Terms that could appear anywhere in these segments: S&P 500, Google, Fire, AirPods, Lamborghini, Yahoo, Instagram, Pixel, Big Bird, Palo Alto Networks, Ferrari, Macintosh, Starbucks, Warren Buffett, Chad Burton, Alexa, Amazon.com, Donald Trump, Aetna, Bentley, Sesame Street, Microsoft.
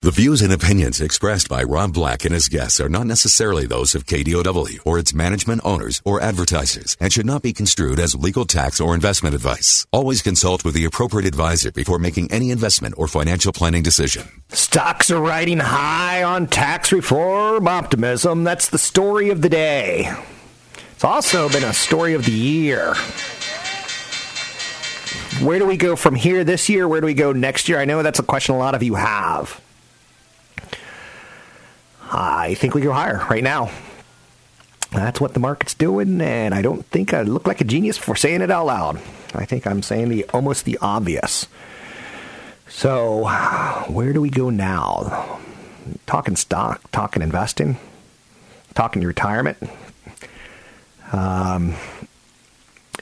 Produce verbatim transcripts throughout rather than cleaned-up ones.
The views and opinions expressed by Rob Black and his guests are not necessarily those of K D O W or its management, owners, or advertisers, and should not be construed as legal, tax, or investment advice. Always consult with the appropriate advisor before making any investment or financial planning decision. Stocks are riding high on tax reform optimism. That's the story of the day. It's also been a story of the year. Where do we go from here this year? Where do we go next year? I know that's a question a lot of you have. I think we go higher right now. That's what the market's doing, and I don't think I look like a genius for saying it out loud. I think I'm saying the almost the obvious. So, where do we go now? Talking stock, talking investing, talking retirement. Um,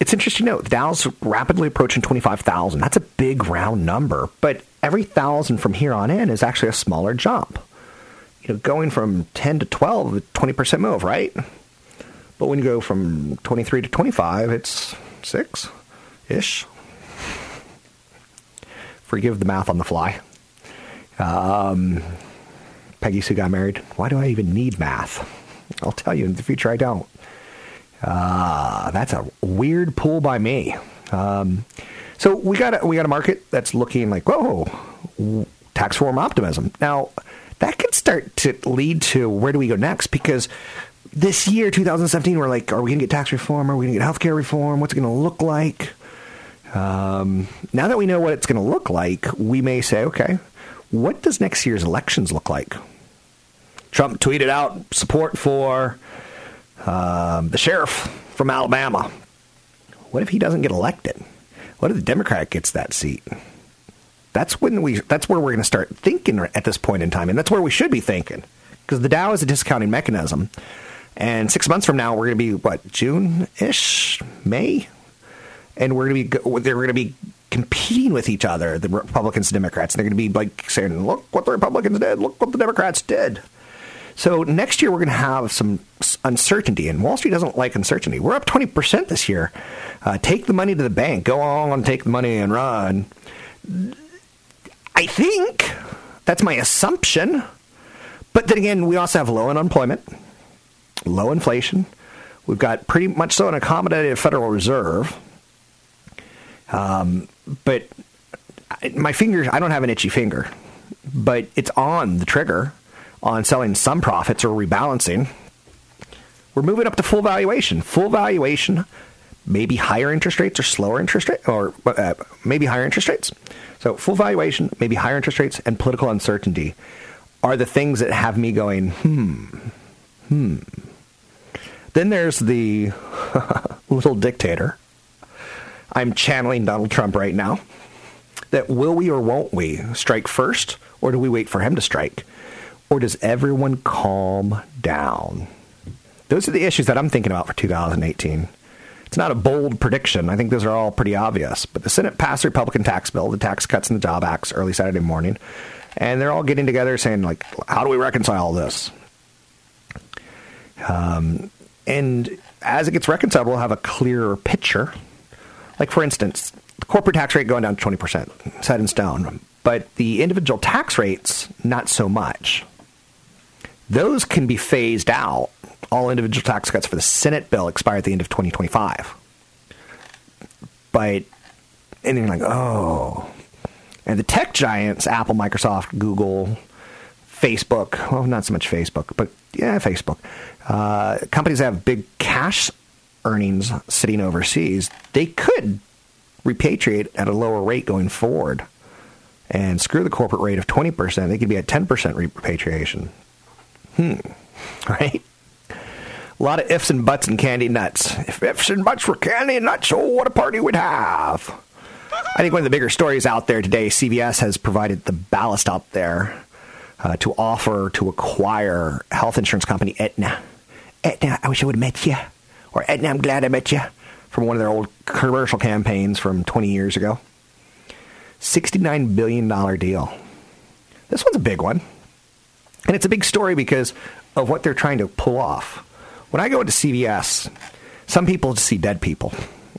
it's interesting to note the Dow's rapidly approaching twenty-five thousand. That's a big round number, but every thousand from here on in is actually a smaller jump. You know, going from ten to twelve, twenty percent move, right? But when you go from twenty-three to twenty-five, it's six-ish. Forgive the math on the fly. Um, Peggy Sue got married. Why do I even need math? I'll tell you in the future I don't. Uh, that's a weird pull by me. Um, so we got a, we got a market that's looking like, whoa, tax reform optimism. Now, that could start to lead to where do we go next? Because this year, two thousand seventeen, we're like, are we going to get tax reform? Are we going to get healthcare reform? What's it going to look like? Um, now that we know what it's going to look like, we may say, okay, what does next year's elections look like? Trump tweeted out support for um, the sheriff from Alabama. What if he doesn't get elected? What if the Democrat gets that seat? That's when we. That's where we're going to start thinking at this point in time, and that's where we should be thinking, because the Dow is a discounting mechanism. And six months from now, we're going to be what, June-ish, May, and we're going to be they're going to be competing with each other, the Republicans and Democrats. And they're going to be like saying, "Look what the Republicans did! Look what the Democrats did!" So next year, we're going to have some uncertainty, and Wall Street doesn't like uncertainty. We're up twenty percent this year. Uh, take the money to the bank. Go on, take the money and run. I think that's my assumption. But then again, we also have low unemployment, low inflation. We've got pretty much so an accommodative Federal Reserve. Um, but my fingers, I don't have an itchy finger, but it's on the trigger on selling some profits or rebalancing. We're moving up to full valuation, full valuation, maybe higher interest rates or slower interest rate, or uh, maybe higher interest rates. So full valuation, maybe higher interest rates, and political uncertainty are the things that have me going, hmm, hmm. Then there's the little dictator. I'm channeling Donald Trump right now. That will we or won't we strike first, or do we wait for him to strike? Or does everyone calm down? Those are the issues that I'm thinking about for two thousand eighteen. It's not a bold prediction. I think those are all pretty obvious. But the Senate passed the Republican tax bill, the tax cuts and the job acts early Saturday morning. And they're all getting together saying, like, how do we reconcile this? Um, and as it gets reconciled, we'll have a clearer picture. Like, for instance, the corporate tax rate going down to twenty percent, set in stone. But the individual tax rates, not so much. Those can be phased out. All individual tax cuts for the Senate bill expire at the end of twenty twenty-five. But, and you're like, oh. And the tech giants, Apple, Microsoft, Google, Facebook, well, not so much Facebook, but yeah, Facebook. Uh, companies that have big cash earnings sitting overseas, they could repatriate at a lower rate going forward. And screw the corporate rate of twenty percent. They could be at ten percent repatriation. Hmm. Right? A lot of ifs and buts and candy nuts. If ifs and buts were candy nuts, oh, what a party we'd have. I think one of the bigger stories out there today, C B S has provided the ballast out there uh, to offer to acquire health insurance company Aetna. Aetna, I wish I would have met you. Or Aetna, I'm glad I met you. From one of their old commercial campaigns from twenty years ago. sixty-nine billion dollars deal. This one's a big one. And it's a big story because of what they're trying to pull off. When I go into C V S, some people just see dead people.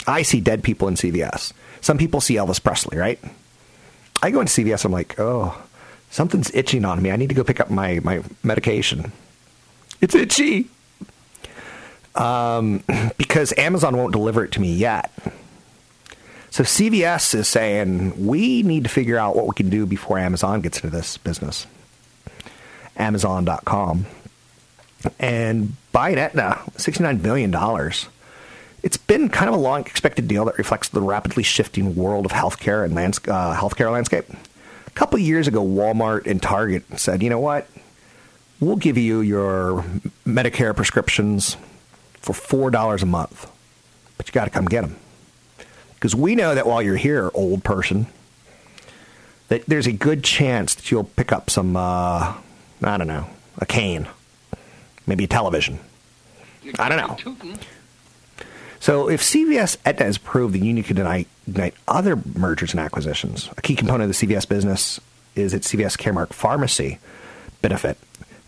I see dead people in C V S. Some people see Elvis Presley, right? I go into C V S, I'm like, oh, something's itching on me. I need to go pick up my, my medication. It's itchy. Um, because Amazon won't deliver it to me yet. So C V S is saying, we need to figure out what we can do before Amazon gets into this business. Amazon dot com. And buying Aetna, sixty-nine billion dollars. It's been kind of a long expected deal that reflects the rapidly shifting world of healthcare and lands- uh, healthcare landscape. A couple of years ago, Walmart and Target said, you know what? We'll give you your Medicare prescriptions for four dollars a month, but you got to come get them. Because we know that while you're here, old person, that there's a good chance that you'll pick up some, uh, I don't know, a cane, maybe a television. I don't know. So if C V S Aetna is proved, the union could ignite other mergers and acquisitions. A key component of the C V S business is its C V S Caremark pharmacy benefit.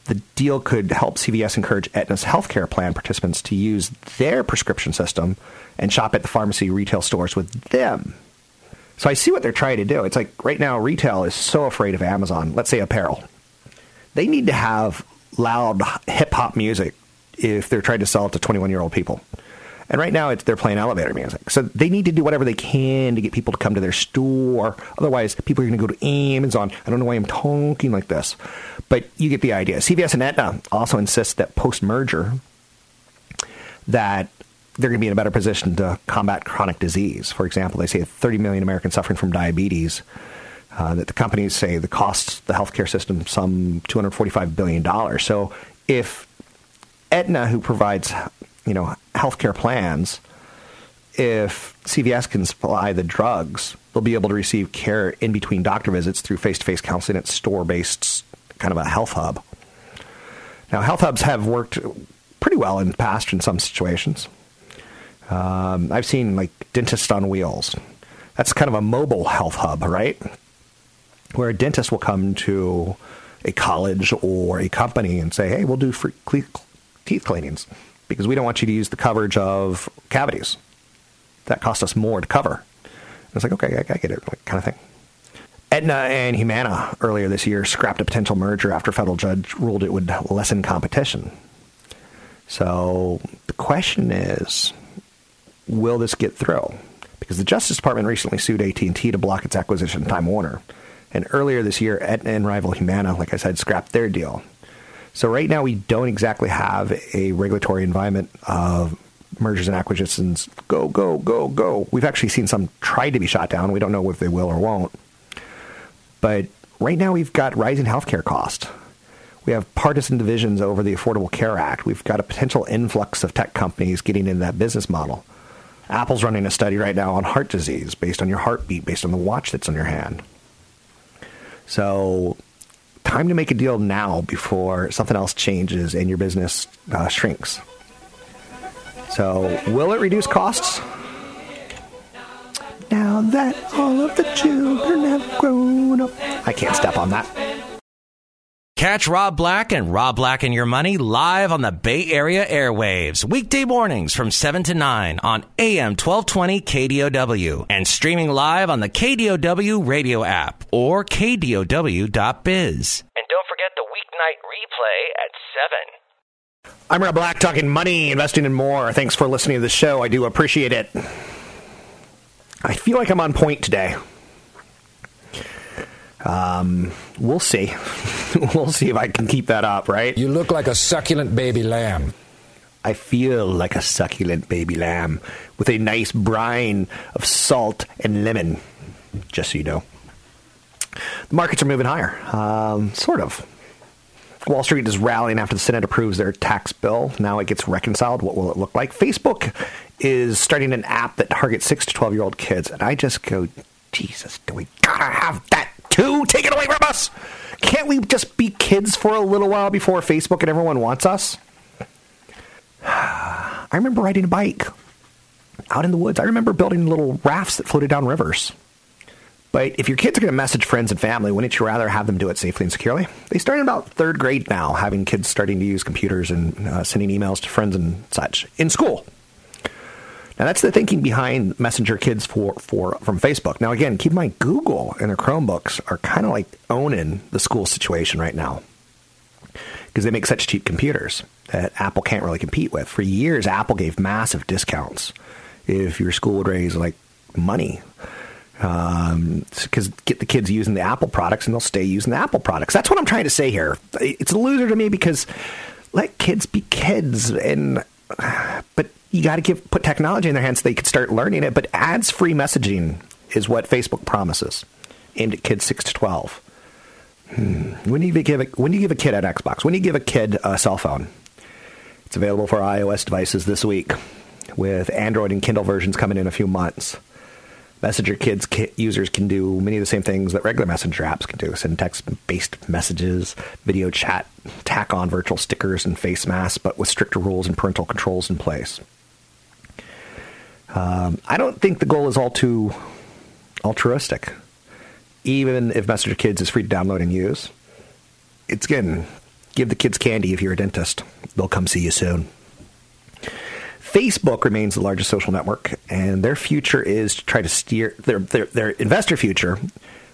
The deal could help C V S encourage Aetna's healthcare plan participants to use their prescription system and shop at the pharmacy retail stores with them. So I see what they're trying to do. It's like right now retail is so afraid of Amazon. Let's say apparel. They need to have loud hip-hop music if they're trying to sell it to twenty-one-year-old people. And right now it's they're playing elevator music. So they need to do whatever they can to get people to come to their store. Otherwise, people are going to go to Amazon. I don't know why I'm talking like this. But you get the idea. C V S and Aetna also insist that post-merger that they're going to be in a better position to combat chronic disease. For example, they say thirty million Americans suffering from diabetes, uh, that the companies say the costs the healthcare system some two hundred forty-five billion dollars. So if Aetna, who provides, you know, healthcare plans, if C V S can supply the drugs, they'll be able to receive care in between doctor visits through face-to-face counseling at store-based kind of a health hub. Now, health hubs have worked pretty well in the past in some situations. Um, I've seen, like, dentists on wheels. That's kind of a mobile health hub, right? Where a dentist will come to a college or a company and say, hey, we'll do free teeth cleanings because we don't want you to use the coverage of cavities. That cost us more to cover. And it's like, okay, I, I get it, like, kind of thing. Aetna and Humana earlier this year scrapped a potential merger after a federal judge ruled it would lessen competition. So the question is, will this get through? Because the Justice Department recently sued A T and T to block its acquisition of Time Warner. And earlier this year, Aetna and rival Humana, like I said, scrapped their deal. So right now we don't exactly have a regulatory environment of mergers and acquisitions. Go, go, go, go. We've actually seen some try to be shot down. We don't know if they will or won't. But right now we've got rising healthcare costs. We have partisan divisions over the Affordable Care Act. We've got a potential influx of tech companies getting into that business model. Apple's running a study right now on heart disease based on your heartbeat, based on the watch that's on your hand. So time to make a deal now before something else changes and your business uh, shrinks. So will it reduce costs? Now that all of the children have grown up. I can't step on that. Catch Rob Black and Rob Black and Your Money live on the Bay Area airwaves, weekday mornings from seven to nine on A M twelve twenty K D O W and streaming live on the K D O W radio app or K D O W dot biz. And don't forget the weeknight replay at seven. I'm Rob Black, talking money, investing, and more. Thanks for listening to the show. I do appreciate it. I feel like I'm on point today. Um, we'll see. We'll see if I can keep that up, right? You look like a succulent baby lamb. I feel like a succulent baby lamb with a nice brine of salt and lemon, just so you know. The markets are moving higher, um, sort of. Wall Street is rallying after the Senate approves their tax bill. Now it gets reconciled. What will it look like? Facebook is starting an app that targets six to twelve-year-old kids. And I just go, Jesus, do we gotta have that too? Take it away from us. Can't we just be kids for a little while before Facebook and everyone wants us? I remember riding a bike out in the woods. I remember building little rafts that floated down rivers. But if your kids are going to message friends and family, wouldn't you rather have them do it safely and securely? They start in about third grade now, having kids starting to use computers and uh, sending emails to friends and such in school. Now, that's the thinking behind Messenger Kids for, for from Facebook. Now, again, keep in mind, Google and their Chromebooks are kind of like owning the school situation right now because they make such cheap computers that Apple can't really compete with. For years, Apple gave massive discounts if your school would raise, like, money. Um, because get the kids using the Apple products and they'll stay using the Apple products. That's what I'm trying to say here. It's a loser to me because let kids be kids, and but you got to give put technology in their hands so they could start learning it. But ads-free messaging is what Facebook promises, aimed at kids six to twelve. Hmm. When do you give a, when do you give a kid an Xbox? When do you give a kid a cell phone? It's available for iOS devices this week, with Android and Kindle versions coming in a few months. Messenger Kids users can do many of the same things that regular Messenger apps can do. Send text-based messages, video chat, tack on virtual stickers and face masks, but with stricter rules and parental controls in place. Um, I don't think the goal is all too altruistic, even if Messenger Kids is free to download and use. It's, again, give the kids candy if you're a dentist. They'll come see you soon. Facebook remains the largest social network, and their future is to try to steer their, their their investor future.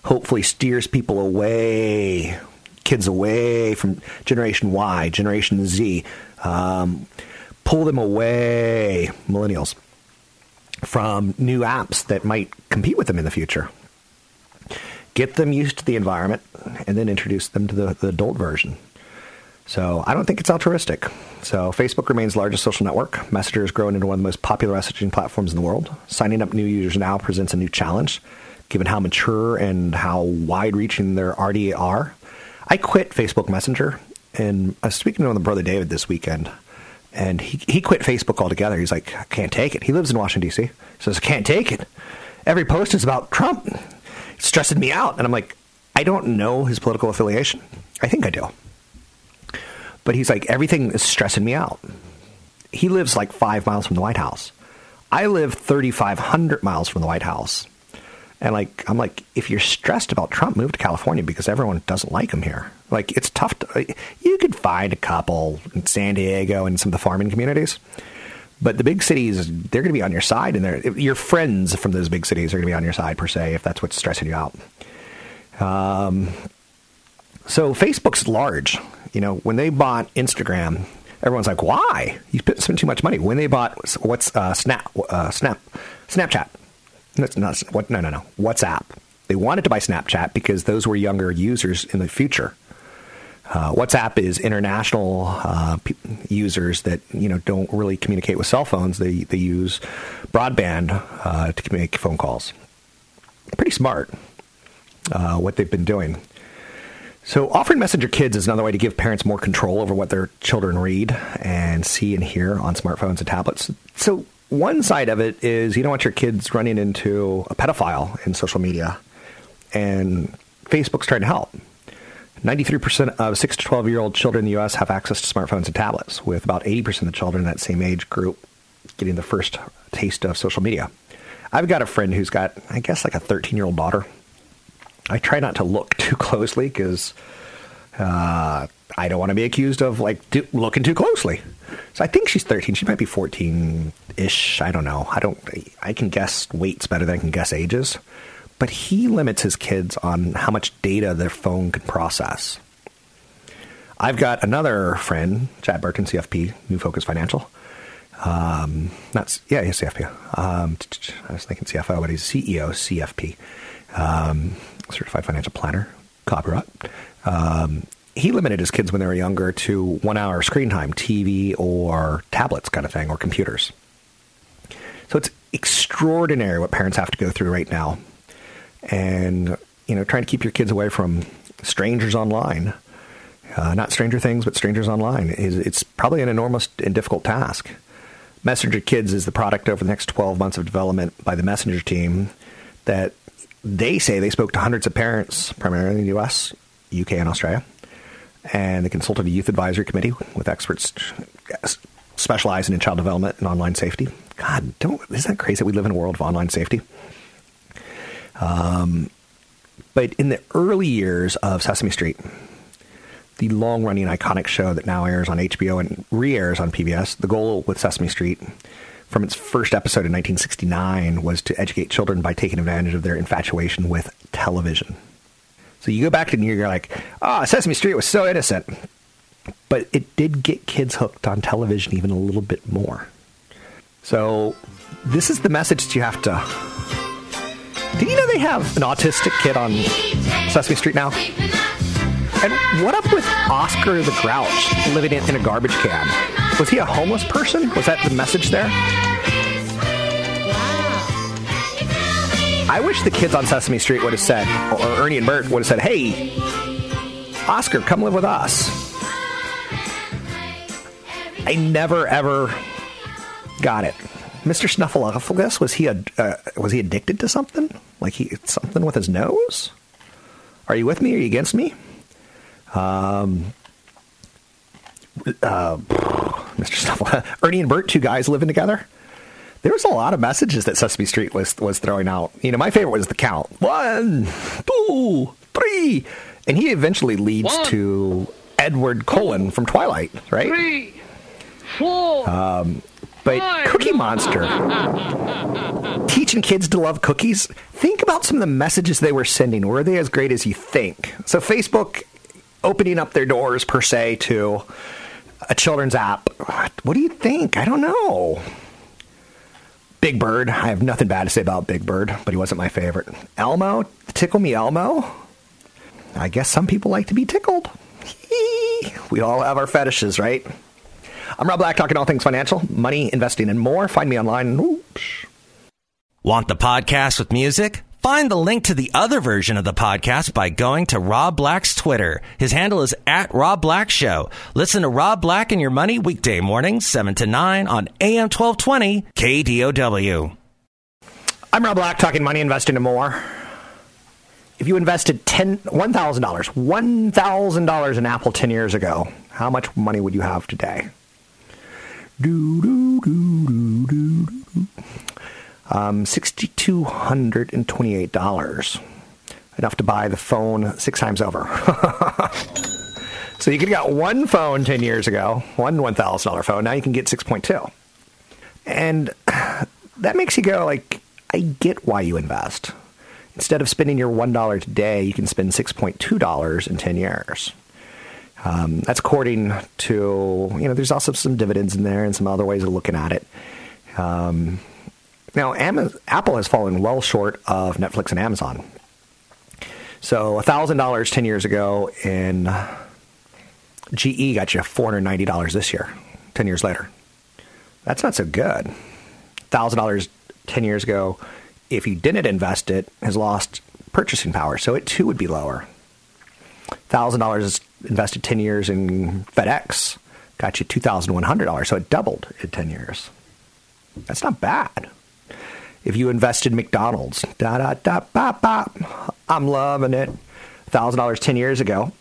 Hopefully, steers people away, kids away from Generation Y, Generation Z, um, pull them away, millennials, from new apps that might compete with them in the future. Get them used to the environment, and then introduce them to the, the adult version. So I don't think it's altruistic. So Facebook remains the largest social network. Messenger is growing into one of the most popular messaging platforms in the world. Signing up new users now presents a new challenge, given how mature and how wide-reaching their already are. I quit Facebook Messenger, and I was speaking to my brother David this weekend, and he, he quit Facebook altogether. He's like, I can't take it. He lives in Washington, D C He says, I can't take it. Every post is about Trump. It's stressing me out. And I'm like, I don't know his political affiliation. I think I do. But he's like, everything is stressing me out. He lives like five miles from the White House. I live thirty-five hundred miles from the White House. And like, I'm like, if you're stressed about Trump, move to California because everyone doesn't like him here. Like, it's tough to, you could find a couple in San Diego and some of the farming communities. But the big cities, they're going to be on your side. And they're, your friends from those big cities are going to be on your side, per se, if that's what's stressing you out. Um, so Facebook's large. You know, when they bought Instagram, everyone's like, why? You spent too much money. When they bought what's uh, Snap, uh, Snap, Snapchat, that's not, what, no, no, no, WhatsApp. They wanted to buy Snapchat because those were younger users in the future. Uh, WhatsApp is international uh, p- users that, you know, don't really communicate with cell phones. They they use broadband uh, to make phone calls. Pretty smart, uh, what they've been doing. So offering Messenger Kids is another way to give parents more control over what their children read and see and hear on smartphones and tablets. So one side of it is you don't want your kids running into a pedophile in social media, and Facebook's trying to help. ninety-three percent of six to twelve-year-old children in the U S have access to smartphones and tablets, with about eighty percent of the children in that same age group getting the first taste of social media. I've got a friend who's got, I guess, like a thirteen-year-old daughter. I try not to look too closely because uh, I don't want to be accused of like do, looking too closely. So I think she's thirteen. She might be fourteen-ish. I don't know. I don't. I can guess weights better than I can guess ages. But he limits his kids on how much data their phone can process. I've got another friend, Chad Burton, C F P, New Focus Financial. Um, not yeah, he's C F P. Um, I was thinking C F O, but he's C E O, C F P. Um, certified financial planner, copyright. Um, he limited his kids when they were younger to one hour screen time, T V or tablets kind of thing, or computers. So it's extraordinary what parents have to go through right now. And, you know, trying to keep your kids away from strangers online, uh, not Stranger Things, but strangers online, is it's probably an enormous and difficult task. Messenger Kids is the product over the next twelve months of development by the Messenger team that they say they spoke to hundreds of parents, primarily in the U S, U K and Australia, and the Consultative Youth Advisory Committee with experts specializing in child development and online safety. God, don't, isn't that crazy that we live in a world of online safety? Um, but in the early years of Sesame Street, the long-running iconic show that now airs on H B O and re-airs on P B S, the goal with Sesame Street from its first episode in nineteen sixty-nine was to educate children by taking advantage of their infatuation with television. So you go back to you're like, ah, oh, Sesame Street was so innocent. But it did get kids hooked on television even a little bit more. So this is the message that you have to... Did you know they have an autistic kid on Sesame Street now? And what up with Oscar the Grouch living in a garbage can? Was he a homeless person? Was that the message there? Wow. I wish the kids on Sesame Street would have said, or Ernie and Bert would have said, hey, Oscar, come live with us. I never, ever got it. Mister Snuffleupagus, was he a, uh, was he addicted to something? Like he something with his nose? Are you with me? Are you against me? Um, uh, Mister Snuffle, Ernie and Bert, two guys living together. There was a lot of messages that Sesame Street was, was throwing out. You know, my favorite was the count. One, two, three. And he eventually leads One, to Edward Cullen from Twilight, right? Three, four, um, but five. Cookie Monster. Teaching kids to love cookies. Think about some of the messages they were sending. Were they as great as you think? So Facebook... opening up their doors, per se, to a children's app. What do you think? I don't know. Big Bird. I have nothing bad to say about Big Bird, but he wasn't my favorite. Elmo. Tickle me, Elmo. I guess some people like to be tickled. We all have our fetishes, right? I'm Rob Black, talking all things financial, money, investing, and more. Find me online. Oops. Want the podcast with music? Find the link to the other version of the podcast by going to Rob Black's Twitter. His handle is at Rob Black Show. Listen to Rob Black and Your Money weekday mornings, seven to nine on A M twelve twenty K D O W. I'm Rob Black, talking money, investing, and more. If you invested ten, one thousand dollars, one thousand dollars in Apple ten years ago, how much money would you have today? Do, do, do, do, do, do. Um, six thousand two hundred twenty-eight dollars, enough to buy the phone six times over. So you could have got one phone ten years ago, one one thousand dollars phone. Now you can get six point two. And that makes you go like, I get why you invest. Instead of spending your one dollar today, you can spend six point two dollars in ten years. Um, that's according to, you know, there's also some dividends in there and some other ways of looking at it. Um... Now, Amazon, Apple has fallen well short of Netflix and Amazon. So one thousand dollars ten years ago in G E got you four hundred ninety dollars this year, ten years later. That's not so good. one thousand dollars ten years ago, if you didn't invest it, has lost purchasing power. So it too would be lower. one thousand dollars invested ten years in FedEx got you two thousand one hundred dollars. So it doubled in ten years. That's not bad. If you invested in McDonald's, da da da bop bop, I'm loving it. one thousand dollars ten years ago.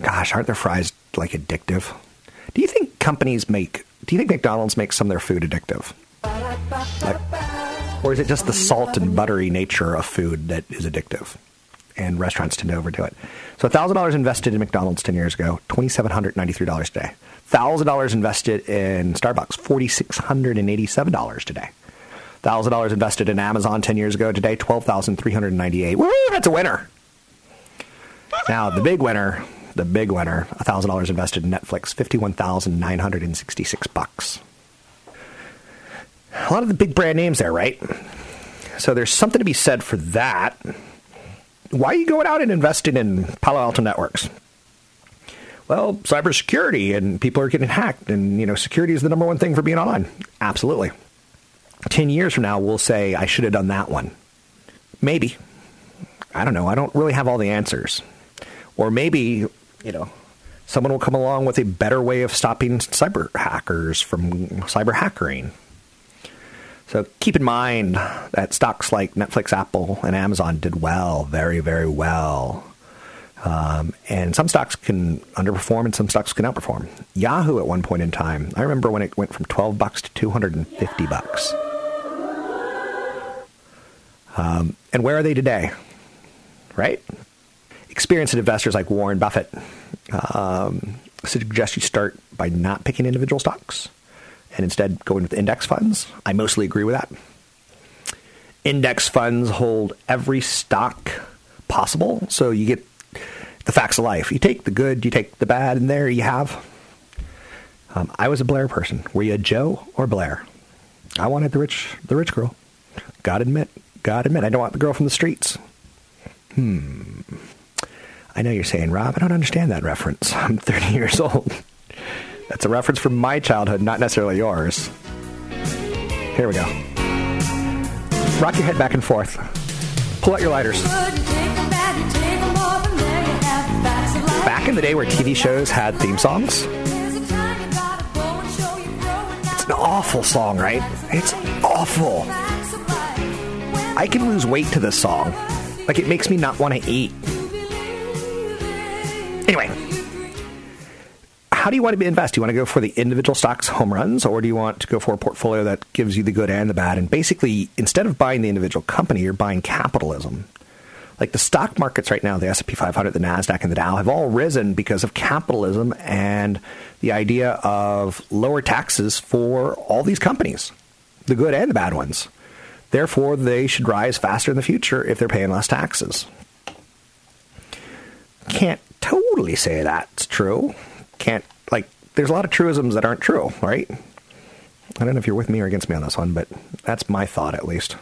Gosh, aren't their fries like addictive? Do you think companies make, do you think McDonald's makes some of their food addictive? Like, or is it just the salt and buttery nature of food that is addictive? And restaurants tend to overdo it. So one thousand dollars invested in McDonald's ten years ago, two thousand seven hundred ninety-three dollars today. one thousand dollars invested in Starbucks, four thousand six hundred eighty-seven dollars today. one thousand dollars invested in Amazon ten years ago. Today, twelve thousand three hundred ninety-eight dollars. Woo, that's a winner. Now, the big winner, the big winner, one thousand dollars invested in Netflix, fifty-one thousand nine hundred sixty-six dollars. A lot of the big brand names there, right? So there's something to be said for that. Why are you going out and investing in Palo Alto Networks? Well, cybersecurity, and people are getting hacked, and, you know, security is the number one thing for being online. Absolutely. Ten years from now, we'll say, I should have done that one. Maybe. I don't know. I don't really have all the answers. Or maybe, you know, someone will come along with a better way of stopping cyber hackers from cyber hacking. So keep in mind that stocks like Netflix, Apple, and Amazon did well, very, very well. Um, and some stocks can underperform and some stocks can outperform. Yahoo at one point in time, I remember when it went from twelve bucks to two hundred fifty bucks. Um, and where are they today? Right? Experienced investors like Warren Buffett um, suggest you start by not picking individual stocks and instead going with index funds. I mostly agree with that. Index funds hold every stock possible, so you get the facts of life. You take the good, you take the bad, and there you have. Um, I was a Blair person. Were you a Joe or Blair? I wanted the rich, the rich girl. Gotta admit, gotta admit, I don't want the girl from the streets. Hmm. I know you're saying, Rob, I don't understand that reference. I'm thirty years old. That's a reference from my childhood, not necessarily yours. Here we go. Rock your head back and forth. Pull out your lighters. Back in the day where T V shows had theme songs. It's an awful song, right? It's awful. I can lose weight to this song. Like, it makes me not want to eat. Anyway. How do you want to invest? Do you want to go for the individual stocks home runs, or do you want to go for a portfolio that gives you the good and the bad? And basically, instead of buying the individual company, you're buying capitalism. Like the stock markets right now, the S and P five hundred, the NASDAQ, and the Dow have all risen because of capitalism and the idea of lower taxes for all these companies, the good and the bad ones. Therefore, they should rise faster in the future if they're paying less taxes. Can't totally say that's true. Can't, like, there's a lot of truisms that aren't true, right? I don't know if you're with me or against me on this one, but that's my thought at least.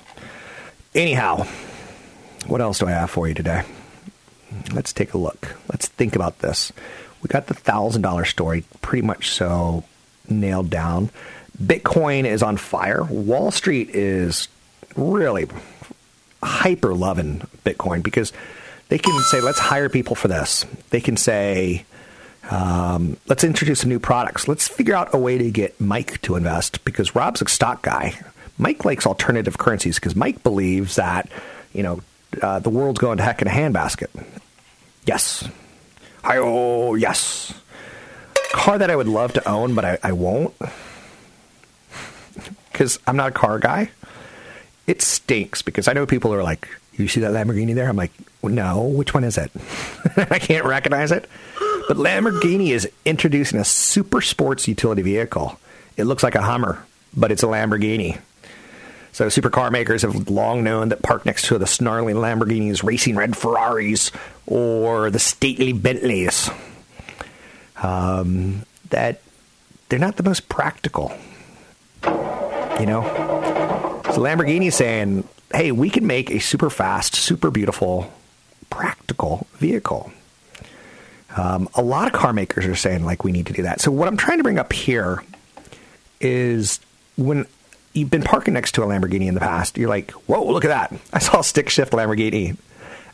Anyhow. What else do I have for you today? Let's take a look. Let's think about this. We got the one thousand dollars story pretty much so nailed down. Bitcoin is on fire. Wall Street is really hyper-loving Bitcoin because they can say, let's hire people for this. They can say, um, let's introduce some new products. Let's figure out a way to get Mike to invest because Rob's a stock guy. Mike likes alternative currencies because Mike believes that, you know, Uh, the world's going to heck in a handbasket. Yes. Hi-oh, yes. Car that I would love to own, but I, I won't. Because I'm not a car guy. It stinks because I know people are like, you see that Lamborghini there? I'm like, no, which one is it? I can't recognize it. But Lamborghini is introducing a super sports utility vehicle. It looks like a Hummer, but it's a Lamborghini. So supercar makers have long known that parked next to the snarling Lamborghinis, racing red Ferraris, or the stately Bentleys, um, that they're not the most practical, you know? So Lamborghini's saying, hey, we can make a super fast, super beautiful, practical vehicle. Um, a lot of car makers are saying, like, we need to do that. So what I'm trying to bring up here is when you've been parking next to a Lamborghini in the past, you're like, whoa, look at that. I saw a stick shift Lamborghini. And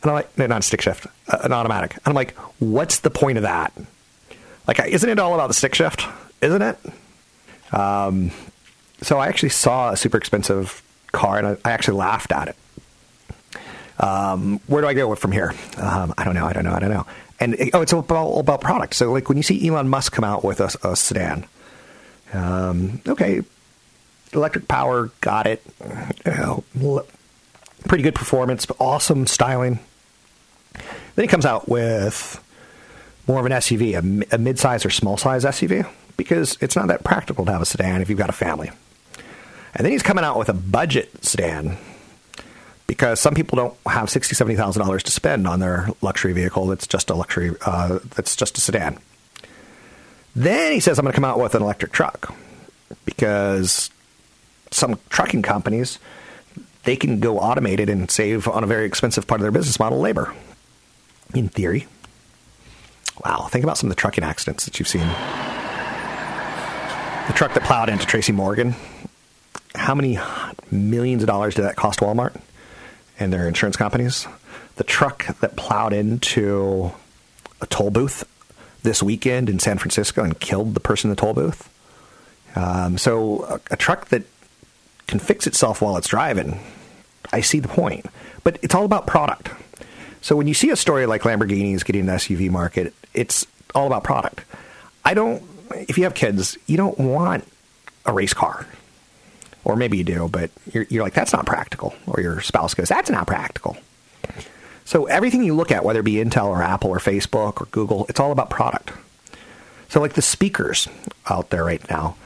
I'm like, no, not a stick shift, an automatic. And I'm like, what's the point of that? Like, isn't it all about the stick shift? Isn't it? Um, so I actually saw a super expensive car, and I, I actually laughed at it. Um, where do I go from here? Um, I don't know. I don't know. I don't know. And it, oh, it's all about, all about product. So like when you see Elon Musk come out with a, a sedan, um, okay, electric power, got it. Oh, pretty good performance, but awesome styling. Then he comes out with more of an S U V, a, a mid-size or small-size S U V, because it's not that practical to have a sedan if you've got a family. And then he's coming out with a budget sedan, because some people don't have sixty thousand dollars, seventy thousand dollars to spend on their luxury vehicle that's just a luxury, uh, that's just a sedan. Then he says, I'm going to come out with an electric truck, because some trucking companies, they can go automated and save on a very expensive part of their business model, labor. In theory. Wow, think about some of the trucking accidents that you've seen. The truck that plowed into Tracy Morgan. How many millions of dollars did that cost Walmart and their insurance companies? The truck that plowed into a toll booth this weekend in San Francisco and killed the person in the toll booth. Um, so a, a truck that can fix itself while it's driving. I see the point. But it's all about product. So when you see a story like Lamborghinis getting in the S U V market, it's all about product. I don't, if you have kids, you don't want a race car. Or maybe you do, but you're, you're like, that's not practical. Or your spouse goes, that's not practical. So everything you look at, whether it be Intel or Apple or Facebook or Google, it's all about product. So like the speakers out there right now,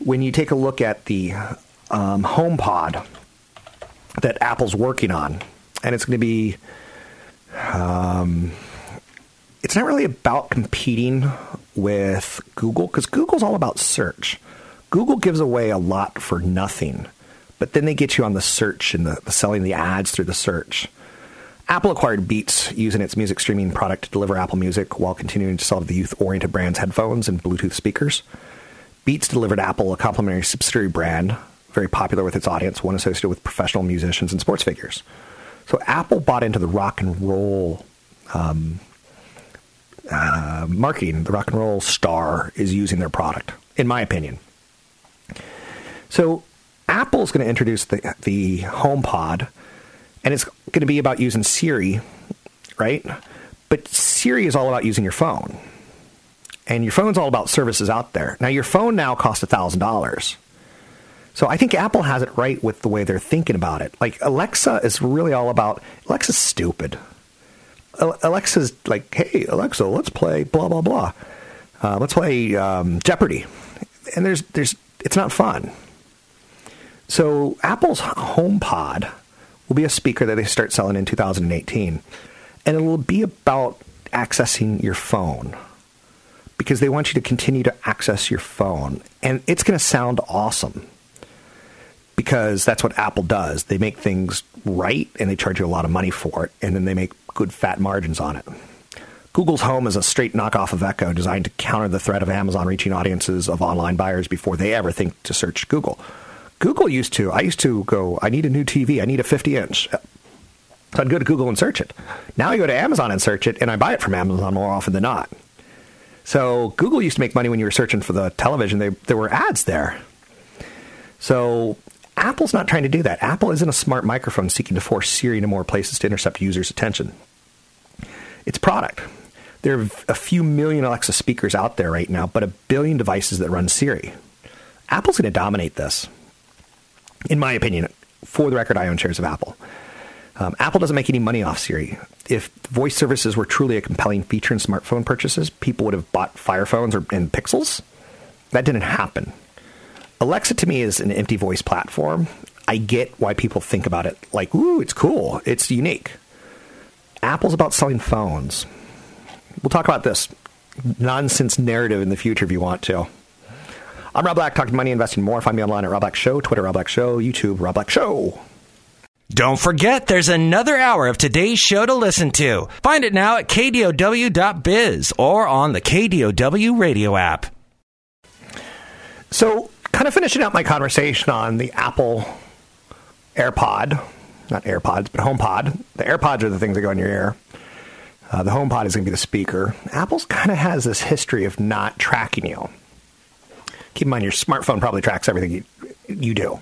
when you take a look at the um, HomePod that Apple's working on, and it's going to be, um, it's not really about competing with Google, because Google's all about search. Google gives away a lot for nothing, but then they get you on the search and the, the selling the ads through the search. Apple acquired Beats using its music streaming product to deliver Apple Music while continuing to sell to the youth-oriented brand's headphones and Bluetooth speakers. Beats delivered Apple a complementary subsidiary brand, very popular with its audience, one associated with professional musicians and sports figures. So Apple bought into the rock and roll um, uh, marketing. The rock and roll star is using their product, in my opinion. So Apple is going to introduce the, the HomePod, and it's going to be about using Siri, right? But Siri is all about using your phone. And your phone's all about services out there. Now, your phone now costs one thousand dollars. So I think Apple has it right with the way they're thinking about it. Like, Alexa is really all about, Alexa's stupid. Alexa's like, hey, Alexa, let's play blah, blah, blah. Uh, let's play um, Jeopardy. And there's there's it's not fun. So Apple's HomePod will be a speaker that they start selling in two thousand eighteen. And it will be about accessing your phone, because they want you to continue to access your phone. And it's going to sound awesome, because that's what Apple does. They make things right, and they charge you a lot of money for it, and then they make good fat margins on it. Google's Home is a straight knockoff of Echo, designed to counter the threat of Amazon reaching audiences of online buyers before they ever think to search Google. Google used to, I used to go, I need a new T V, I need a fifty-inch. So I'd go to Google and search it. Now I go to Amazon and search it, and I buy it from Amazon more often than not. So Google used to make money when you were searching for the television. They, there were ads there. So Apple's not trying to do that. Apple isn't a smart microphone seeking to force Siri into more places to intercept users' attention. It's product. There are a few million Alexa speakers out there right now, but a billion devices that run Siri. Apple's going to dominate this, in my opinion. For the record, I own shares of Apple. Um, Apple doesn't make any money off Siri. If voice services were truly a compelling feature in smartphone purchases, people would have bought Fire phones or and Pixels. That didn't happen. Alexa, to me, is an empty voice platform. I get why people think about it like, ooh, it's cool. It's unique. Apple's about selling phones. We'll talk about this nonsense narrative in the future if you want to. I'm Rob Black, talking money, investing, more. Find me online at Rob Black Show, Twitter, Rob Black Show, YouTube, Rob Black Show. Don't forget, there's another hour of today's show to listen to. Find it now at K D O W dot biz or on the K D O W radio app. So, kind of finishing up my conversation on the Apple AirPod, not AirPods, but HomePod. The AirPods are the things that go in your ear. Uh, the HomePod is going to be the speaker. Apple's kind of has this history of not tracking you. Keep in mind, your smartphone probably tracks everything you, you do.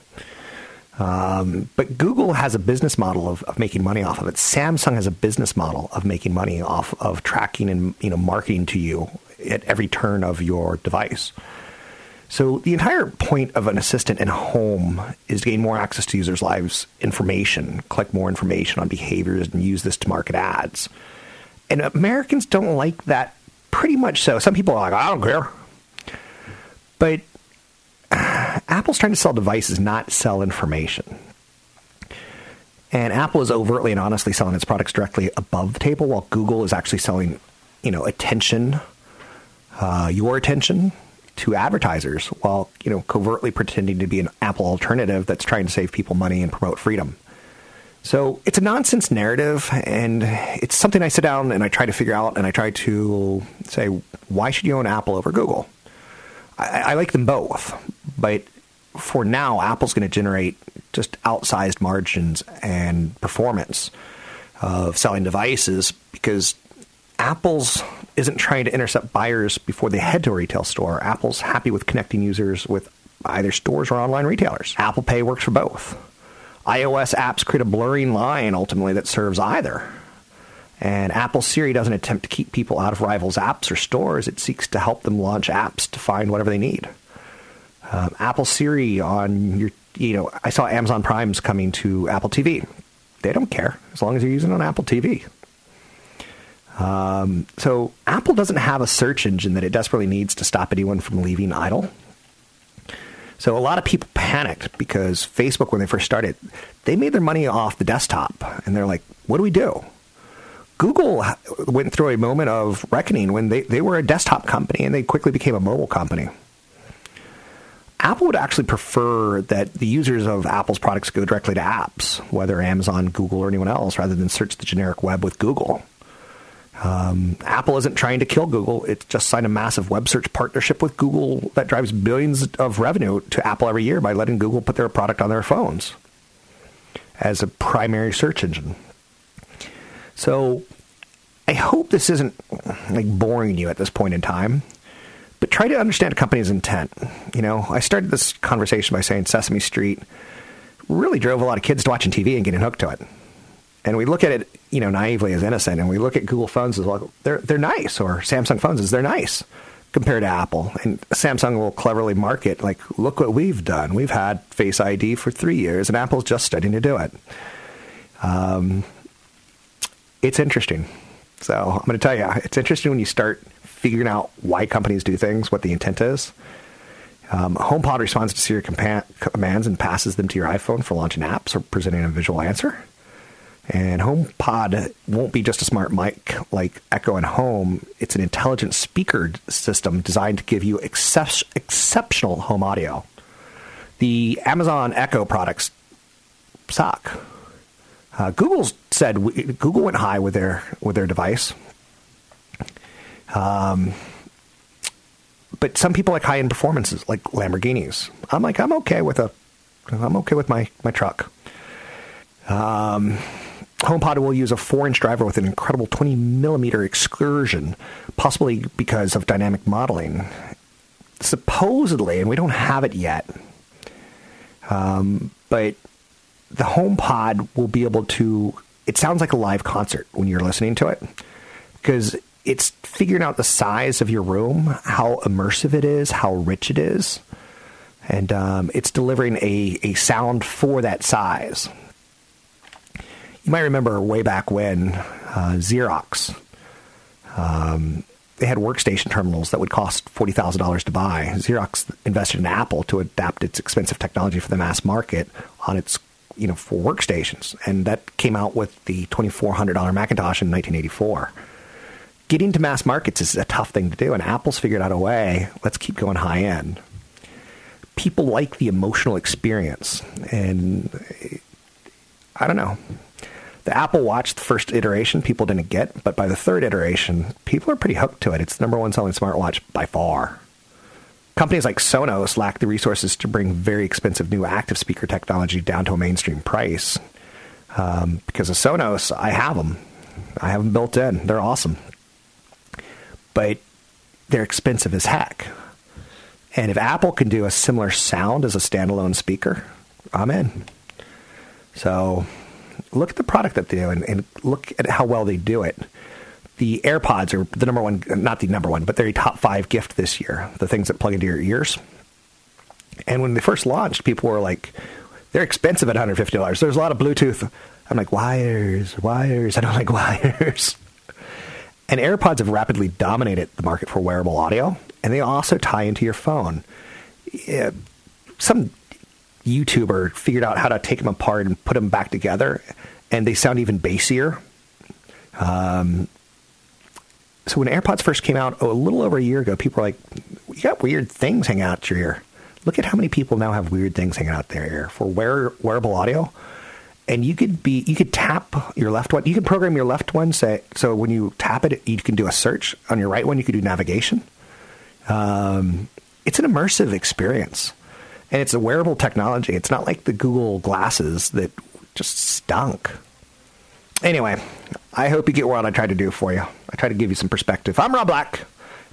Um, but Google has a business model of, of making money off of it. Samsung has a business model of making money off of tracking and, you know, marketing to you at every turn of your device. So the entire point of an assistant in home is to gain more access to users' lives, information, collect more information on behaviors, and use this to market ads. And Americans don't like that, pretty much so. Some people are like, I don't care. But Apple's trying to sell devices, not sell information. And Apple is overtly and honestly selling its products directly above the table, while Google is actually selling, you know, attention, uh, your attention to advertisers, while, you know, covertly pretending to be an Apple alternative that's trying to save people money and promote freedom. So it's a nonsense narrative, and it's something I sit down and I try to figure out, and I try to say, why should you own Apple over Google? I, I like them both. But for now, Apple's going to generate just outsized margins and performance of selling devices, because Apple's isn't trying to intercept buyers before they head to a retail store. Apple's happy with connecting users with either stores or online retailers. Apple Pay works for both. iOS apps create a blurring line, ultimately, that serves either. And Apple Siri doesn't attempt to keep people out of rivals' apps or stores. It seeks to help them launch apps to find whatever they need. Um, Apple Siri on your, you know, I saw Amazon Prime's coming to Apple T V. They don't care as long as you're using it on Apple T V. Um, so Apple doesn't have a search engine that it desperately needs to stop anyone from leaving idle. So a lot of people panicked because Facebook, when they first started, they made their money off the desktop. And they're like, what do we do? Google went through a moment of reckoning when they, they were a desktop company and they quickly became a mobile company. Apple would actually prefer that the users of Apple's products go directly to apps, whether Amazon, Google, or anyone else, rather than search the generic web with Google. Um, Apple isn't trying to kill Google. It just signed a massive web search partnership with Google that drives billions of revenue to Apple every year by letting Google put their product on their phones as a primary search engine. So I hope this isn't like boring you at this point in time, but try to understand a company's intent. You know, I started this conversation by saying Sesame Street really drove a lot of kids to watching T V and getting hooked to it. And we look at it, you know, naively as innocent, and we look at Google phones as well, they're they're nice, or Samsung phones as they're nice compared to Apple. And Samsung will cleverly market, like, look what we've done. We've had Face I D for three years, and Apple's just starting to do it. Um, it's interesting. So I'm going to tell you, it's interesting when you start figuring out why companies do things, what the intent is. Um, HomePod responds to Siri compa- commands and passes them to your iPhone for launching apps or presenting a visual answer. And HomePod won't be just a smart mic like Echo and Home. It's an intelligent speaker system designed to give you excep- exceptional home audio. The Amazon Echo products suck. Uh, Google's said we, Google went high with their with their device. Um, but some people like high-end performances, like Lamborghinis. I'm like, I'm okay with a, I'm okay with my my truck. Um. HomePod will use a four-inch driver with an incredible twenty millimeter excursion, possibly because of dynamic modeling. Supposedly, and we don't have it yet, um, but the HomePod will be able to... It sounds like a live concert when you're listening to it, because it's figuring out the size of your room, how immersive it is, how rich it is, and um, it's delivering a, a sound for that size. You might remember way back when uh, Xerox, um, they had workstation terminals that would cost forty thousand dollars to buy. Xerox invested in Apple to adapt its expensive technology for the mass market on its, you know, for workstations. And that came out with the twenty-four hundred dollars Macintosh in nineteen eighty-four. Getting to mass markets is a tough thing to do, and Apple's figured out a way. Let's keep going high end. People like the emotional experience, and I don't know. The Apple Watch, the first iteration, people didn't get, but by the third iteration, people are pretty hooked to it. It's the number one selling smartwatch by far. Companies like Sonos lack the resources to bring very expensive new active speaker technology down to a mainstream price. Um, because of Sonos, I have them. I have them built in. They're awesome. But they're expensive as heck. And if Apple can do a similar sound as a standalone speaker, I'm in. So... look at the product that they do and, and look at how well they do it. The AirPods are the number one, not the number one, but they're a top five gift this year, the things that plug into your ears. And when they first launched, people were like, they're expensive at one hundred fifty dollars. There's a lot of Bluetooth. I'm like, wires, wires. I don't like wires. And AirPods have rapidly dominated the market for wearable audio, and they also tie into your phone. Yeah, some... YouTuber figured out how to take them apart and put them back together, and they sound even bassier. Um, so when AirPods first came out oh, a little over a year ago, people were like, you got weird things hanging out your ear. Look at how many people now have weird things hanging out their ear for wear, wearable audio. And you could be, you could tap your left one. You can program your left one, say, so when you tap it, you can do a search. On your right one, you can do navigation. Um, it's an immersive experience. And it's a wearable technology. It's not like the Google glasses that just stunk. Anyway, I hope you get what I tried to do for you. I tried to give you some perspective. I'm Rob Black.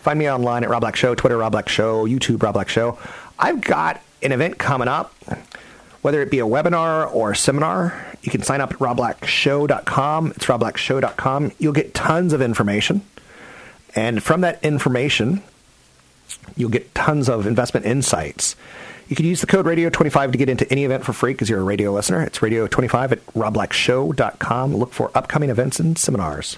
Find me online at Rob Black Show, Twitter Rob Black Show, YouTube Rob Black Show. I've got an event coming up. whether it be a webinar or a seminar. You can sign up at rob black show dot com. It's rob black show dot com. You'll get tons of information. And from that information, you'll get tons of investment insights. You can use the code radio twenty-five to get into any event for free because you're a radio listener. It's radio twenty-five at rob black show dot com. Look for upcoming events and seminars.